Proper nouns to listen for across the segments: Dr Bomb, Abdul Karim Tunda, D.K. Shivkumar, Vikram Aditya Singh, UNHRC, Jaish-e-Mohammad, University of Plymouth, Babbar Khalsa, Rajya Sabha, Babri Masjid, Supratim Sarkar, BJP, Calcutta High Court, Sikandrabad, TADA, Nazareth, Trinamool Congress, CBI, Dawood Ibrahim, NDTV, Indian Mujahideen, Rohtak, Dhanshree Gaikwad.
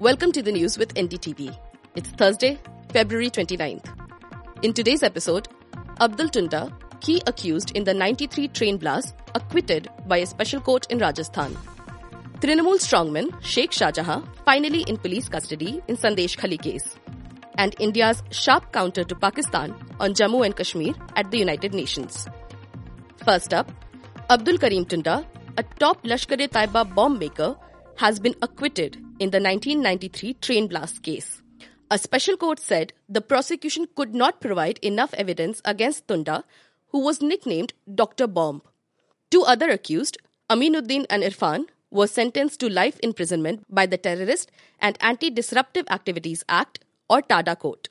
Welcome to the news with NDTV. It's Thursday, February 29th. In today's episode, Abdul Tunda, key accused in the 93 train blast, acquitted by a special court in Rajasthan. Trinamool strongman Sheikh Shahjahan finally in police custody in Sandeshkhali case. And India's sharp counter to Pakistan on Jammu and Kashmir at the United Nations. First up, Abdul Karim Tunda, a top Lashkar-e-Taiba bomb maker, has been acquitted in the 1993 train blast case. A special court said the prosecution could not provide enough evidence against Tunda, who was nicknamed Dr. Bomb. Two other accused, Aminuddin and Irfan, were sentenced to life imprisonment by the Terrorist and Anti-Disruptive Activities Act, or TADA court.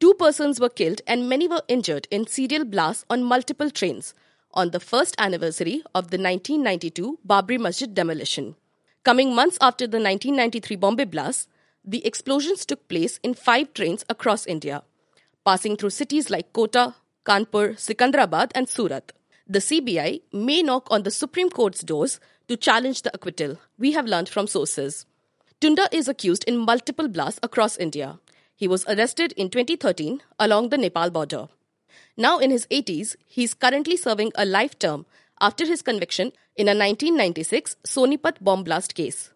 Two persons were killed and many were injured in serial blasts on multiple trains on the first anniversary of the 1992 Babri Masjid demolition. Coming months after the 1993 Bombay blast, the explosions took place in 5 trains across India, passing through cities like Kota, Kanpur, Sikandrabad and Surat. The CBI may knock on the Supreme Court's doors to challenge the acquittal, we have learned from sources. Tunda is accused in multiple blasts across India. He was arrested in 2013 along the Nepal border. Now in his 80s, he is currently serving a life term after his conviction in a 1996 Sonipat bomb blast case.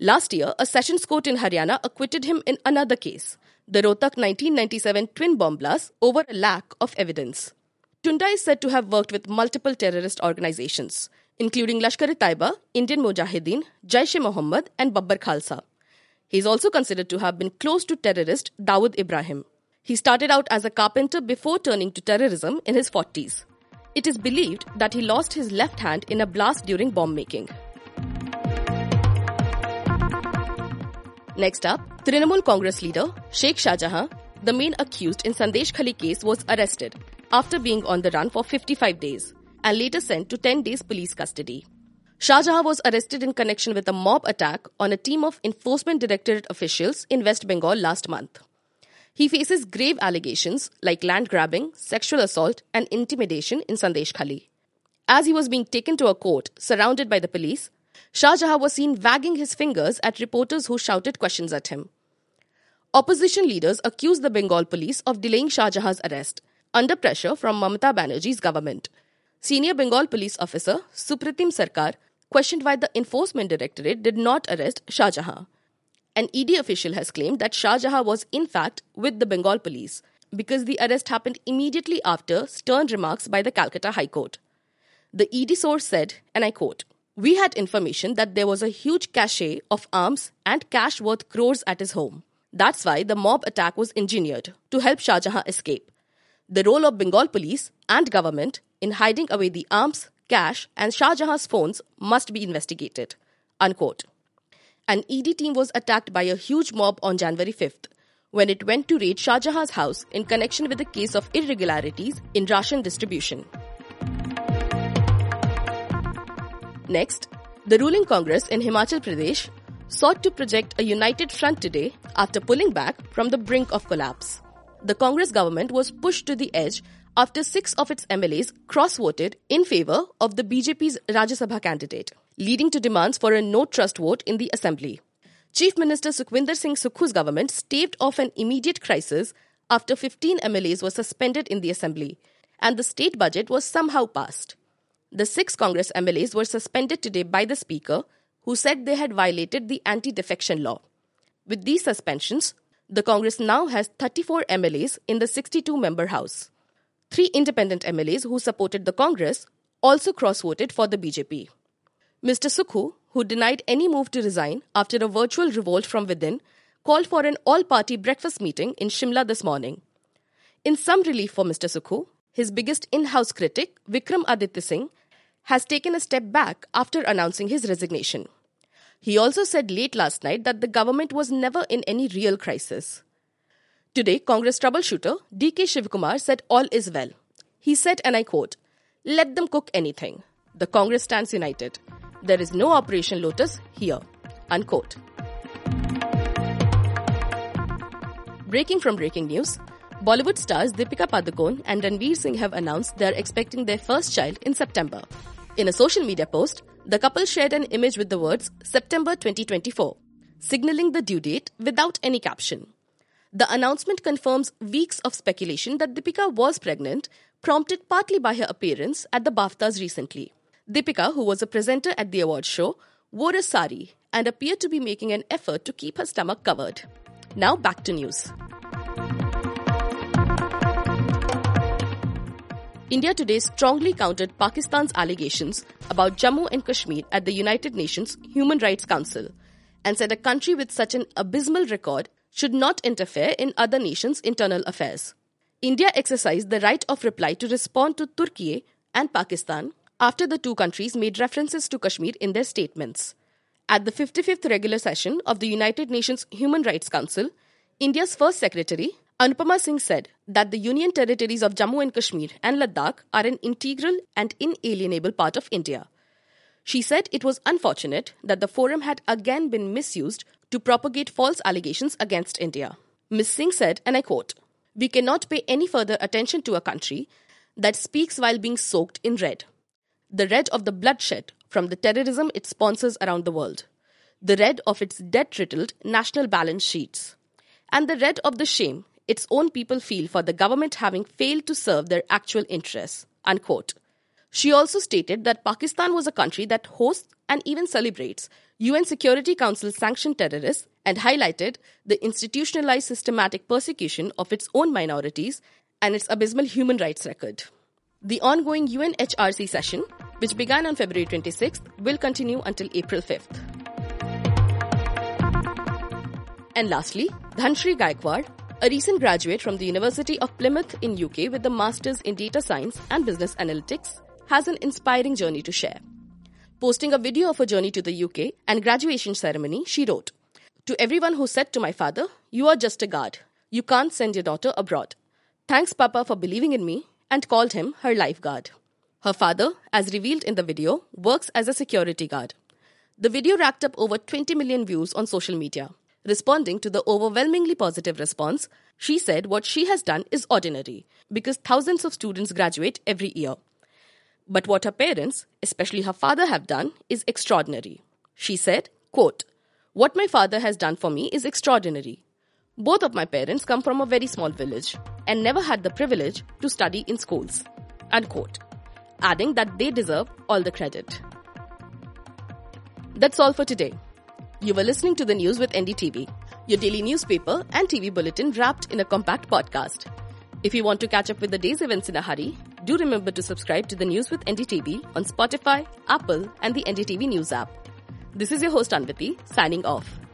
Last year, a Sessions Court in Haryana acquitted him in another case, the Rohtak 1997 twin bomb blast, over a lack of evidence. Tunda is said to have worked with multiple terrorist organizations, including Lashkar-e-Taiba, Indian Mujahideen, Jaish-e-Mohammad and Babbar Khalsa. He is also considered to have been close to terrorist Dawood Ibrahim. He started out as a carpenter before turning to terrorism in his 40s. It is believed that he lost his left hand in a blast during bomb making. Next up, Trinamool Congress leader Sheikh Shahjahan, the main accused in Sandeshkhali case, was arrested after being on the run for 55 days and later sent to 10 days police custody. Shahjahan was arrested in connection with a mob attack on a team of Enforcement Directorate officials in West Bengal last month. He faces grave allegations like land grabbing, sexual assault and intimidation in Sandeshkhali. As he was being taken to a court surrounded by the police, Shahjahan was seen wagging his fingers at reporters who shouted questions at him. Opposition leaders accused the Bengal police of delaying Shahjahan's arrest under pressure from Mamata Banerjee's government. Senior Bengal police officer Supratim Sarkar questioned why the Enforcement Directorate did not arrest Shahjahan. An ED official has claimed that Shahjahan was in fact with the Bengal police because the arrest happened immediately after stern remarks by the Calcutta High Court. The ED source said, and I quote, "We had information that there was a huge cache of arms and cash worth crores at his home. That's why the mob attack was engineered, to help Shahjahan escape. The role of Bengal police and government in hiding away the arms, cash and Shahjahan's phones must be investigated," unquote. An ED team was attacked by a huge mob on January 5th when it went to raid Shahjahan's house in connection with a case of irregularities in ration distribution. Next, the ruling Congress in Himachal Pradesh sought to project a united front today after pulling back from the brink of collapse. The Congress government was pushed to the edge after 6 of its MLAs cross-voted in favour of the BJP's Rajya Sabha candidate, leading to demands for a no-trust vote in the Assembly. Chief Minister Sukhvinder Singh Sukhu's government staved off an immediate crisis after 15 MLAs were suspended in the Assembly and the state budget was somehow passed. The 6 Congress MLAs were suspended today by the Speaker, who said they had violated the anti-defection law. With these suspensions, the Congress now has 34 MLAs in the 62-member House. 3 independent MLAs who supported the Congress also cross-voted for the BJP. Mr. Sukhu, who denied any move to resign after a virtual revolt from within, called for an all-party breakfast meeting in Shimla this morning. In some relief for Mr. Sukhu, his biggest in-house critic, Vikram Aditya Singh, has taken a step back after announcing his resignation. He also said late last night that the government was never in any real crisis. Today, Congress troubleshooter D.K. Shivkumar said all is well. He said, and I quote, "Let them cook anything. The Congress stands united. There is no Operation Lotus here," unquote. Breaking from breaking news, Bollywood stars Deepika Padukone and Ranveer Singh have announced they are expecting their first child in September. In a social media post, the couple shared an image with the words September 2024. signalling the due date without any caption. The announcement confirms weeks of speculation that Deepika was pregnant, prompted partly by her appearance at the Baftas recently. Deepika, who was a presenter at the award show, wore a sari and appeared to be making an effort to keep her stomach covered. Now back to news. India Today strongly countered Pakistan's allegations about Jammu and Kashmir at the United Nations Human Rights Council and said a country with such an abysmal record should not interfere in other nations' internal affairs. India exercised the right of reply to respond to Turkey and Pakistan after the two countries made references to Kashmir in their statements. At the 55th regular session of the United Nations Human Rights Council, India's first secretary, Anupama Singh, said that the union territories of Jammu and Kashmir and Ladakh are an integral and inalienable part of India. She said it was unfortunate that the forum had again been misused to propagate false allegations against India. Ms. Singh said, and I quote, "We cannot pay any further attention to a country that speaks while being soaked in red. The red of the bloodshed from the terrorism it sponsors around the world. The red of its debt-riddled national balance sheets. And the red of the shame its own people feel for the government having failed to serve their actual interests," unquote. She also stated that Pakistan was a country that hosts and even celebrates UN Security Council-sanctioned terrorists and highlighted the institutionalized systematic persecution of its own minorities and its abysmal human rights record. The ongoing UNHRC session, which began on February 26th, will continue until April 5th. And lastly, Dhanshree Gaikwad, a recent graduate from the University of Plymouth in UK with a Masters in Data Science and Business Analytics, has an inspiring journey to share. Posting a video of her journey to the UK and graduation ceremony, she wrote, "To everyone who said to my father, 'You are just a guard. You can't send your daughter abroad.' Thanks, Papa, for believing in me," and called him her lifeguard. Her father, as revealed in the video, works as a security guard. The video racked up over 20 million views on social media. Responding to the overwhelmingly positive response, she said what she has done is ordinary because thousands of students graduate every year. But what her parents, especially her father, have done is extraordinary. She said, quote, "What my father has done for me is extraordinary. Both of my parents come from a very small village and never had the privilege to study in schools," unquote, adding that they deserve all the credit. That's all for today. You were listening to the news with NDTV, your daily newspaper and TV bulletin wrapped in a compact podcast. If you want to catch up with the day's events in a hurry, do remember to subscribe to the news with NDTV on Spotify, Apple and the NDTV News app. This is your host Anviti, signing off.